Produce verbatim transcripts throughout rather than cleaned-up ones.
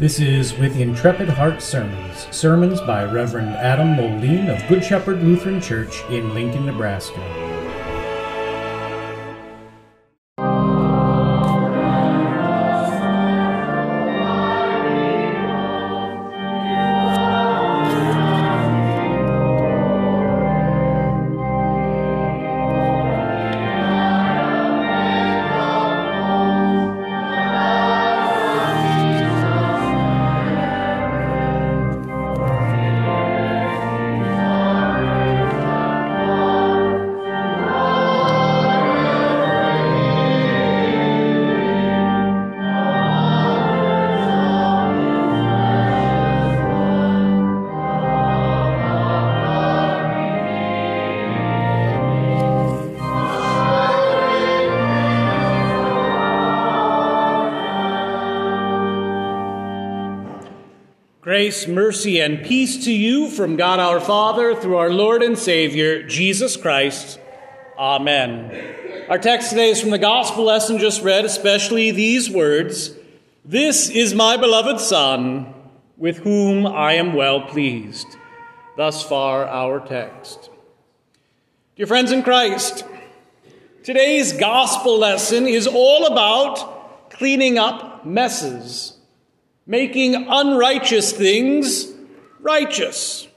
This is With Intrepid Heart Sermons, sermons by Reverend Adam Moline of Good Shepherd Lutheran Church in Lincoln, Nebraska. Grace, mercy, and peace to you from God our Father, through our Lord and Savior, Jesus Christ. Amen. Our text today is from the gospel lesson just read, especially these words: "This is my beloved Son, with whom I am well pleased." Thus far our text. Dear friends in Christ, today's gospel lesson is all about cleaning up messes, making unrighteous things righteous.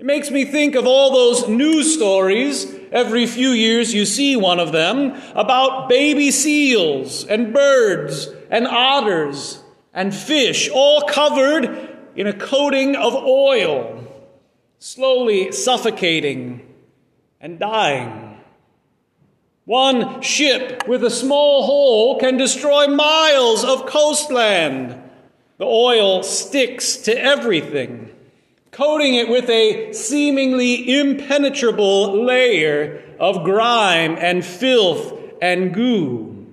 It makes me think of all those news stories, every few years you see one of them, about baby seals and birds and otters and fish, all covered in a coating of oil, slowly suffocating and dying. One ship with a small hole can destroy miles of coastland. The oil sticks to everything, coating it with a seemingly impenetrable layer of grime and filth and goo.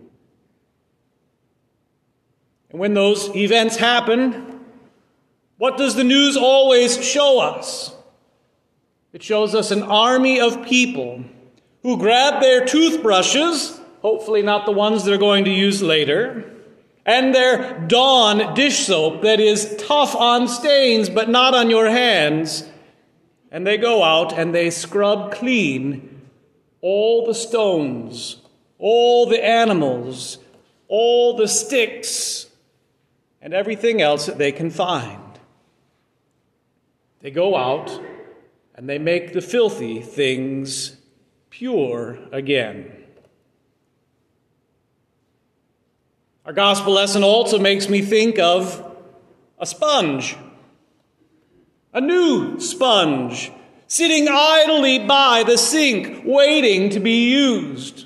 And when those events happen, what does the news always show us? It shows us an army of people who grab their toothbrushes, hopefully not the ones they're going to use later, and their Dawn dish soap that is tough on stains but not on your hands, and they go out and they scrub clean all the stones, all the animals, all the sticks, and everything else that they can find. They go out and they make the filthy things pure again. Our gospel lesson also makes me think of a sponge, a new sponge, sitting idly by the sink, waiting to be used.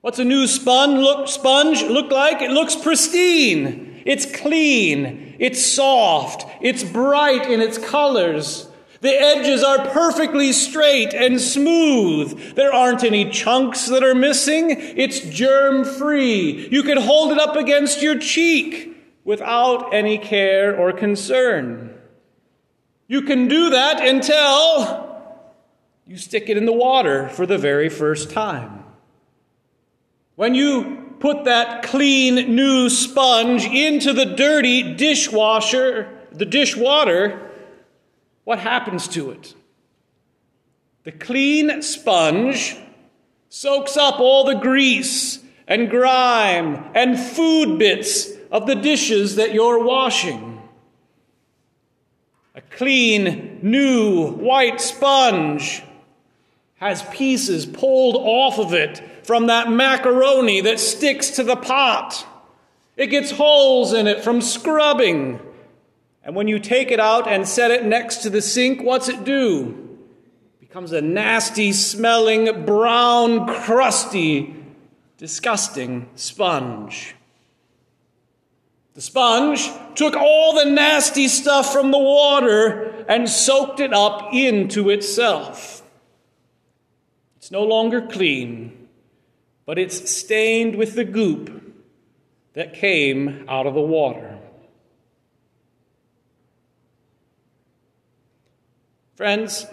What's a new sponge look, sponge look like? It looks pristine. It's clean. It's soft. It's bright in its colors. The edges are perfectly straight and smooth. There aren't any chunks that are missing. It's germ-free. You can hold it up against your cheek without any care or concern. You can do that until you stick it in the water for the very first time. When you put that clean new sponge into the dirty dishwasher, the dishwater, what happens to it? The clean sponge soaks up all the grease and grime and food bits of the dishes that you're washing. A clean, new, white sponge has pieces pulled off of it from that macaroni that sticks to the pot. It gets holes in it from scrubbing. And when you take it out and set it next to the sink, what's it do? It becomes a nasty-smelling, brown, crusty, disgusting sponge. The sponge took all the nasty stuff from the water and soaked it up into itself. It's no longer clean, but it's stained with the goop that came out of the water. Friends,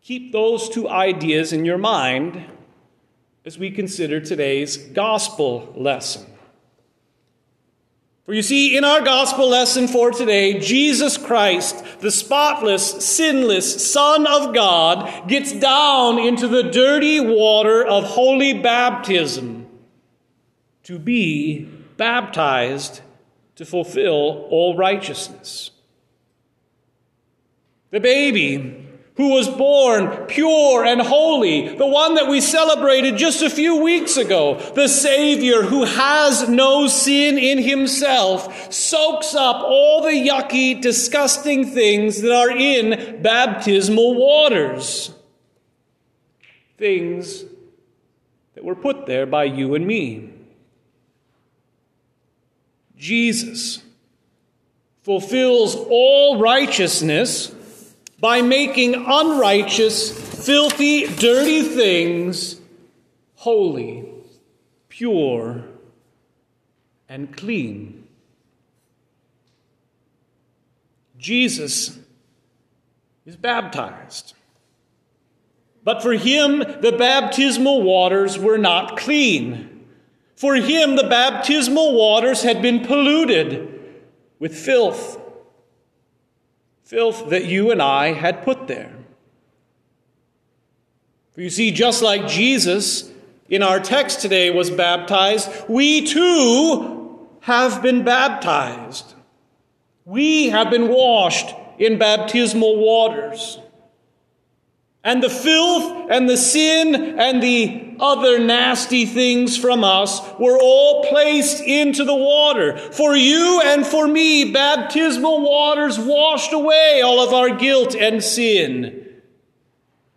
keep those two ideas in your mind as we consider today's gospel lesson. For you see, in our gospel lesson for today, Jesus Christ, the spotless, sinless Son of God, gets down into the dirty water of holy baptism to be baptized to fulfill all righteousness. The baby who was born pure and holy, the one that we celebrated just a few weeks ago, the Savior who has no sin in himself, soaks up all the yucky, disgusting things that are in baptismal waters. Things that were put there by you and me. Jesus fulfills all righteousness by making unrighteous, filthy, dirty things holy, pure, and clean. Jesus is baptized. But for him, the baptismal waters were not clean. For him, the baptismal waters had been polluted with filth. Filth that you and I had put there. For you see, just like Jesus in our text today was baptized, we too have been baptized. We have been washed in baptismal waters. And the filth and the sin and the other nasty things from us were all placed into the water. For you and for me, baptismal waters washed away all of our guilt and sin.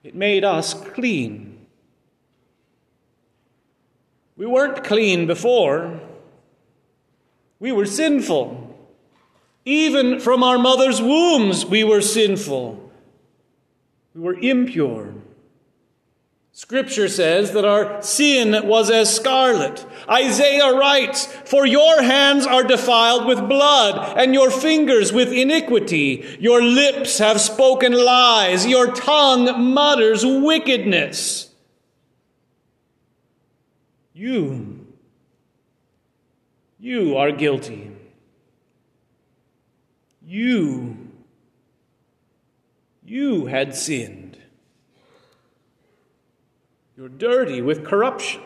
It made us clean. We weren't clean before. We were sinful. Even from our mother's wombs, we were sinful. We were impure. Scripture says that our sin was as scarlet. Isaiah writes, "For your hands are defiled with blood, and your fingers with iniquity. Your lips have spoken lies. Your tongue mutters wickedness." You, you are guilty. You You had sinned. You're dirty with corruption.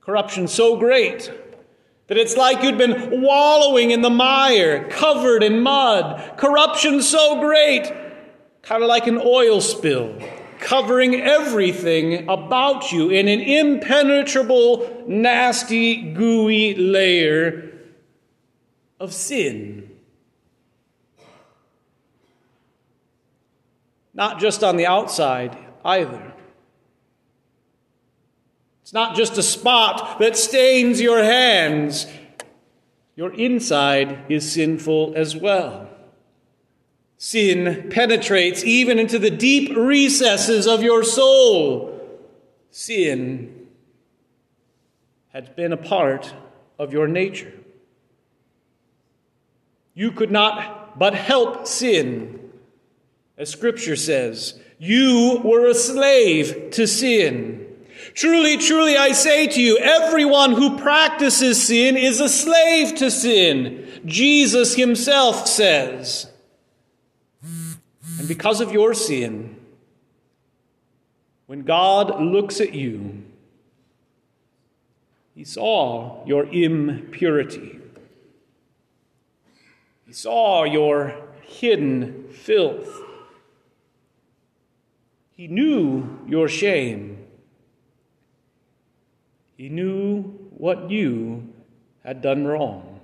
Corruption so great that it's like you'd been wallowing in the mire, covered in mud. Corruption so great, kind of like an oil spill, covering everything about you in an impenetrable, nasty, gooey layer of sin. Not just on the outside, either. It's not just a spot that stains your hands. Your inside is sinful as well. Sin penetrates even into the deep recesses of your soul. Sin has been a part of your nature. You could not but help sin. As Scripture says, you were a slave to sin. Truly, truly, I say to you, everyone who practices sin is a slave to sin, Jesus himself says. And because of your sin, when God looks at you, he saw your impurity. He saw your hidden filth. He knew your shame. He knew what you had done wrong.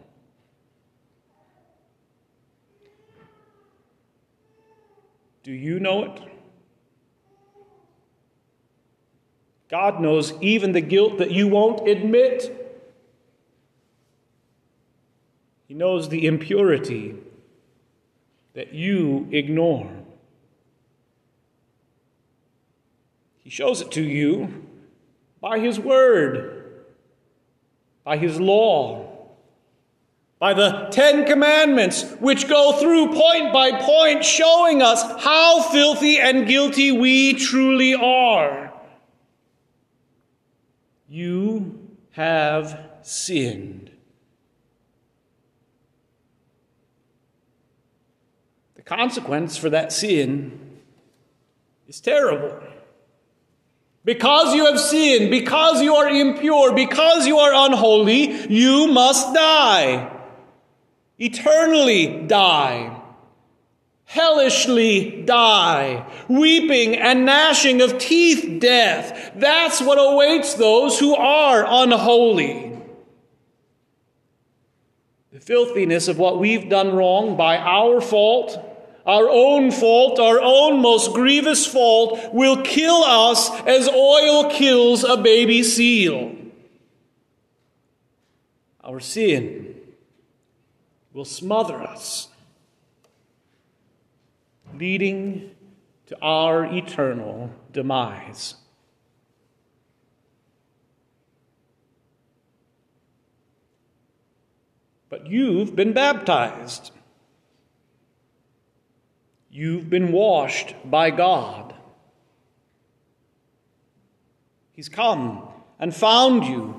Do you know it? God knows even the guilt that you won't admit. He knows the impurity that you ignore. He shows it to you by his word, by his law, by the Ten Commandments, which go through point by point, showing us how filthy and guilty we truly are. You have sinned. The consequence for that sin is terrible. Because you have sinned, because you are impure, because you are unholy, you must die. Eternally die. Hellishly die. Weeping and gnashing of teeth death. That's what awaits those who are unholy. The filthiness of what we've done wrong by our fault, our own fault, our own most grievous fault, will kill us as oil kills a baby seal. Our sin will smother us, leading to our eternal demise. But you've been baptized. You've been washed by God. He's come and found you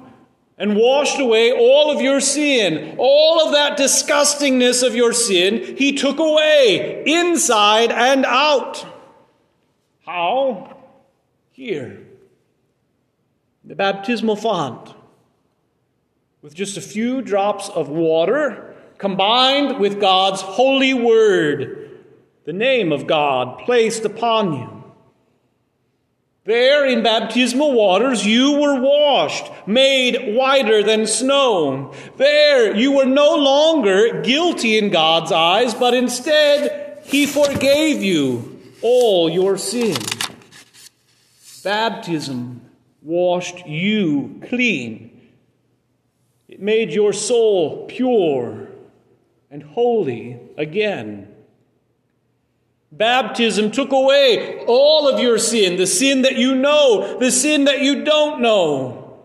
and washed away all of your sin. All of that disgustingness of your sin, he took away inside and out. How? Here. The baptismal font. With just a few drops of water combined with God's holy word. The name of God placed upon you. There in baptismal waters you were washed, made whiter than snow. There you were no longer guilty in God's eyes, but instead he forgave you all your sin. Baptism washed you clean. It made your soul pure and holy again. Baptism took away all of your sin, the sin that you know, the sin that you don't know.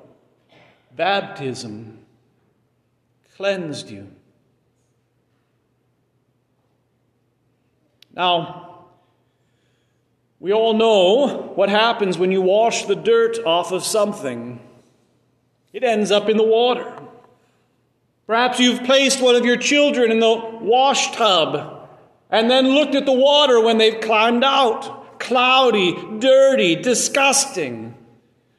Baptism cleansed you. Now, we all know what happens when you wash the dirt off of something. It ends up in the water. Perhaps you've placed one of your children in the wash tub and then looked at the water when they've climbed out. Cloudy, dirty, disgusting.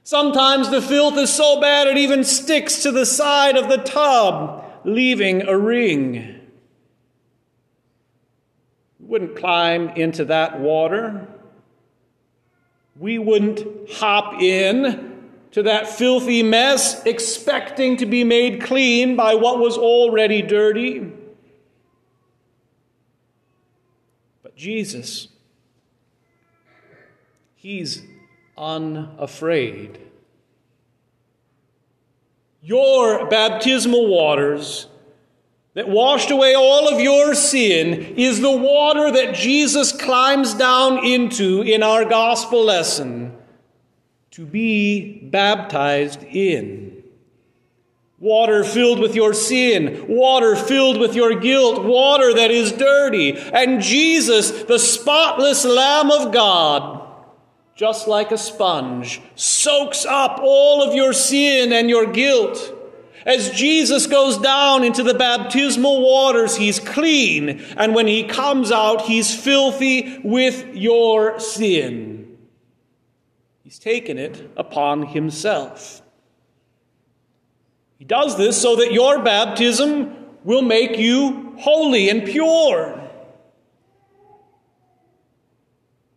Sometimes the filth is so bad it even sticks to the side of the tub, leaving a ring. We wouldn't climb into that water. We wouldn't hop in to that filthy mess expecting to be made clean by what was already dirty. Jesus, he's unafraid. Your baptismal waters that washed away all of your sin is the water that Jesus climbs down into in our gospel lesson to be baptized in. Water filled with your sin, water filled with your guilt, water that is dirty. And Jesus, the spotless Lamb of God, just like a sponge, soaks up all of your sin and your guilt. As Jesus goes down into the baptismal waters, he's clean. And when he comes out, he's filthy with your sin. He's taken it upon himself. He does this so that your baptism will make you holy and pure.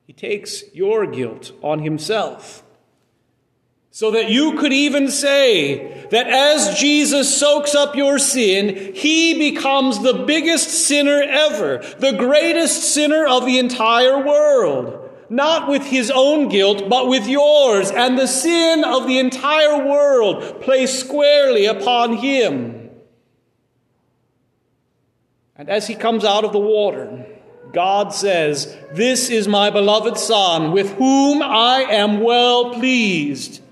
He takes your guilt on himself so that you could even say that as Jesus soaks up your sin, he becomes the biggest sinner ever, the greatest sinner of the entire world. Not with his own guilt, but with yours, and the sin of the entire world placed squarely upon him. And as he comes out of the water, God says, "This is my beloved Son, with whom I am well pleased."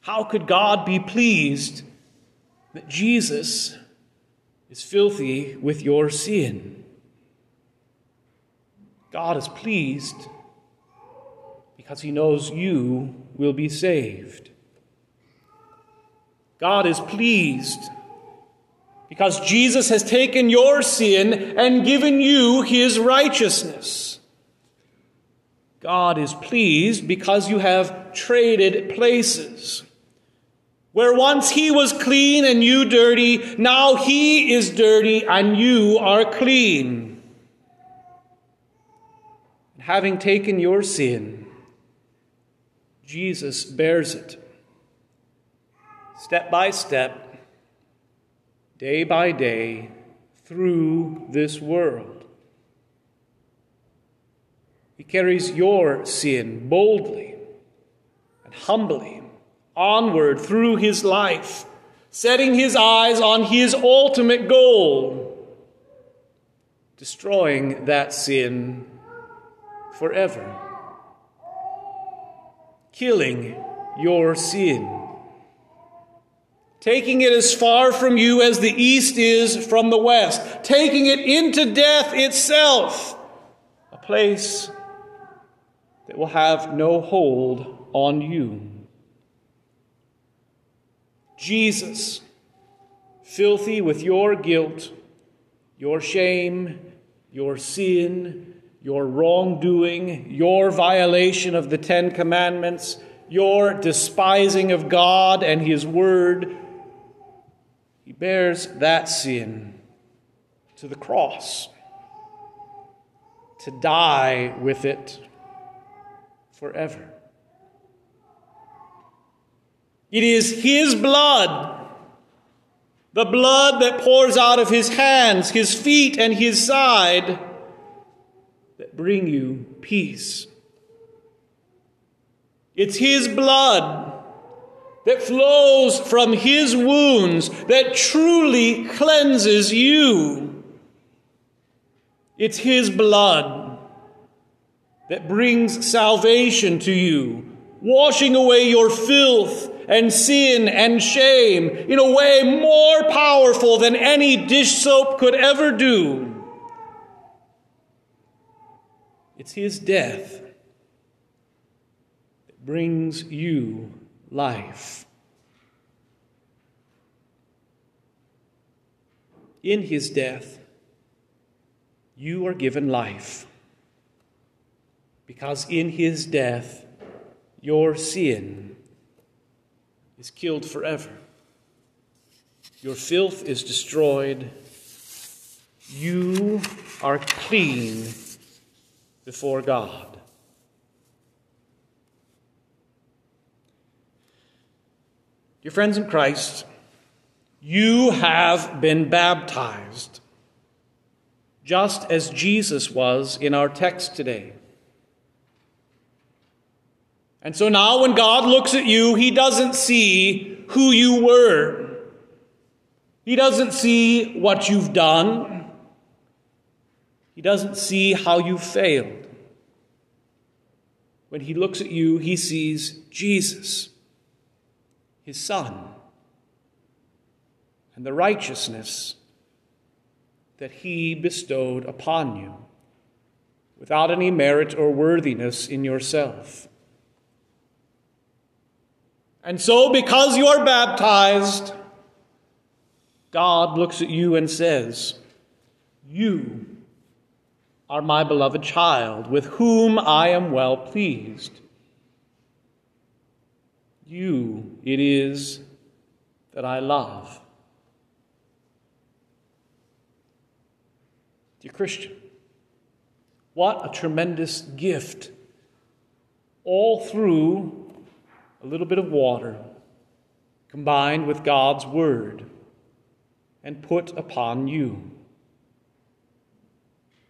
How could God be pleased that Jesus is filthy with your sin? God is pleased because he knows you will be saved. God is pleased because Jesus has taken your sin and given you his righteousness. God is pleased because you have traded places. Where once he was clean and you dirty, now he is dirty and you are clean. And having taken your sin, Jesus bears it. Step by step, day by day, through this world. He carries your sin boldly and humbly onward through his life, setting his eyes on his ultimate goal, destroying that sin forever, killing your sin, taking it as far from you as the east is from the west, taking it into death itself, a place that will have no hold on you. Jesus, filthy with your guilt, your shame, your sin, your wrongdoing, your violation of the Ten Commandments, your despising of God and his word, he bears that sin to the cross, to die with it forever. It is his blood, the blood that pours out of his hands, his feet, and his side, that bring you peace. It's his blood that flows from his wounds that truly cleanses you. It's his blood that brings salvation to you, washing away your filth and sin and shame in a way more powerful than any dish soap could ever do. It's his death that brings you life. In his death, you are given life, because in his death, your sin is killed forever. Your filth is destroyed. You are clean before God. Dear friends in Christ, you have been baptized, just as Jesus was in our text today. And so now when God looks at you, he doesn't see who you were. He doesn't see what you've done. He doesn't see how you failed. When he looks at you, he sees Jesus, his Son, and the righteousness that he bestowed upon you, without any merit or worthiness in yourself. And so, because you are baptized, God looks at you and says, "You are my beloved child, with whom I am well pleased." You it is that I love. Dear Christian, what a tremendous gift, all through a little bit of water combined with God's word and put upon you.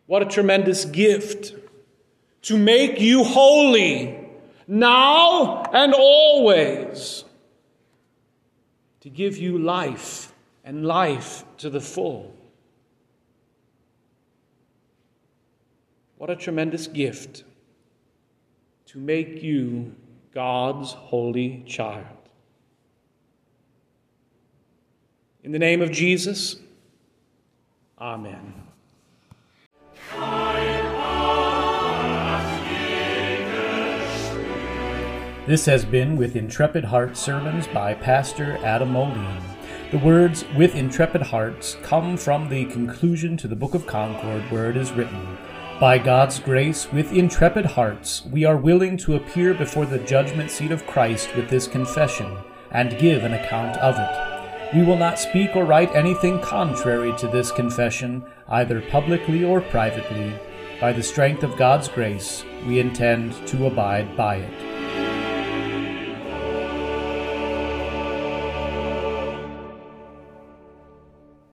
What a tremendous gift to make you holy now and always, to give you life and life to the full. What a tremendous gift to make you God's holy child. In the name of Jesus, amen. This has been With Intrepid Heart Sermons by Pastor Adam Moline. The words, "With Intrepid Hearts," come from the conclusion to the Book of Concord, where it is written, "By God's grace, with intrepid hearts, we are willing to appear before the judgment seat of Christ with this confession, and give an account of it. We will not speak or write anything contrary to this confession, either publicly or privately. By the strength of God's grace, we intend to abide by it."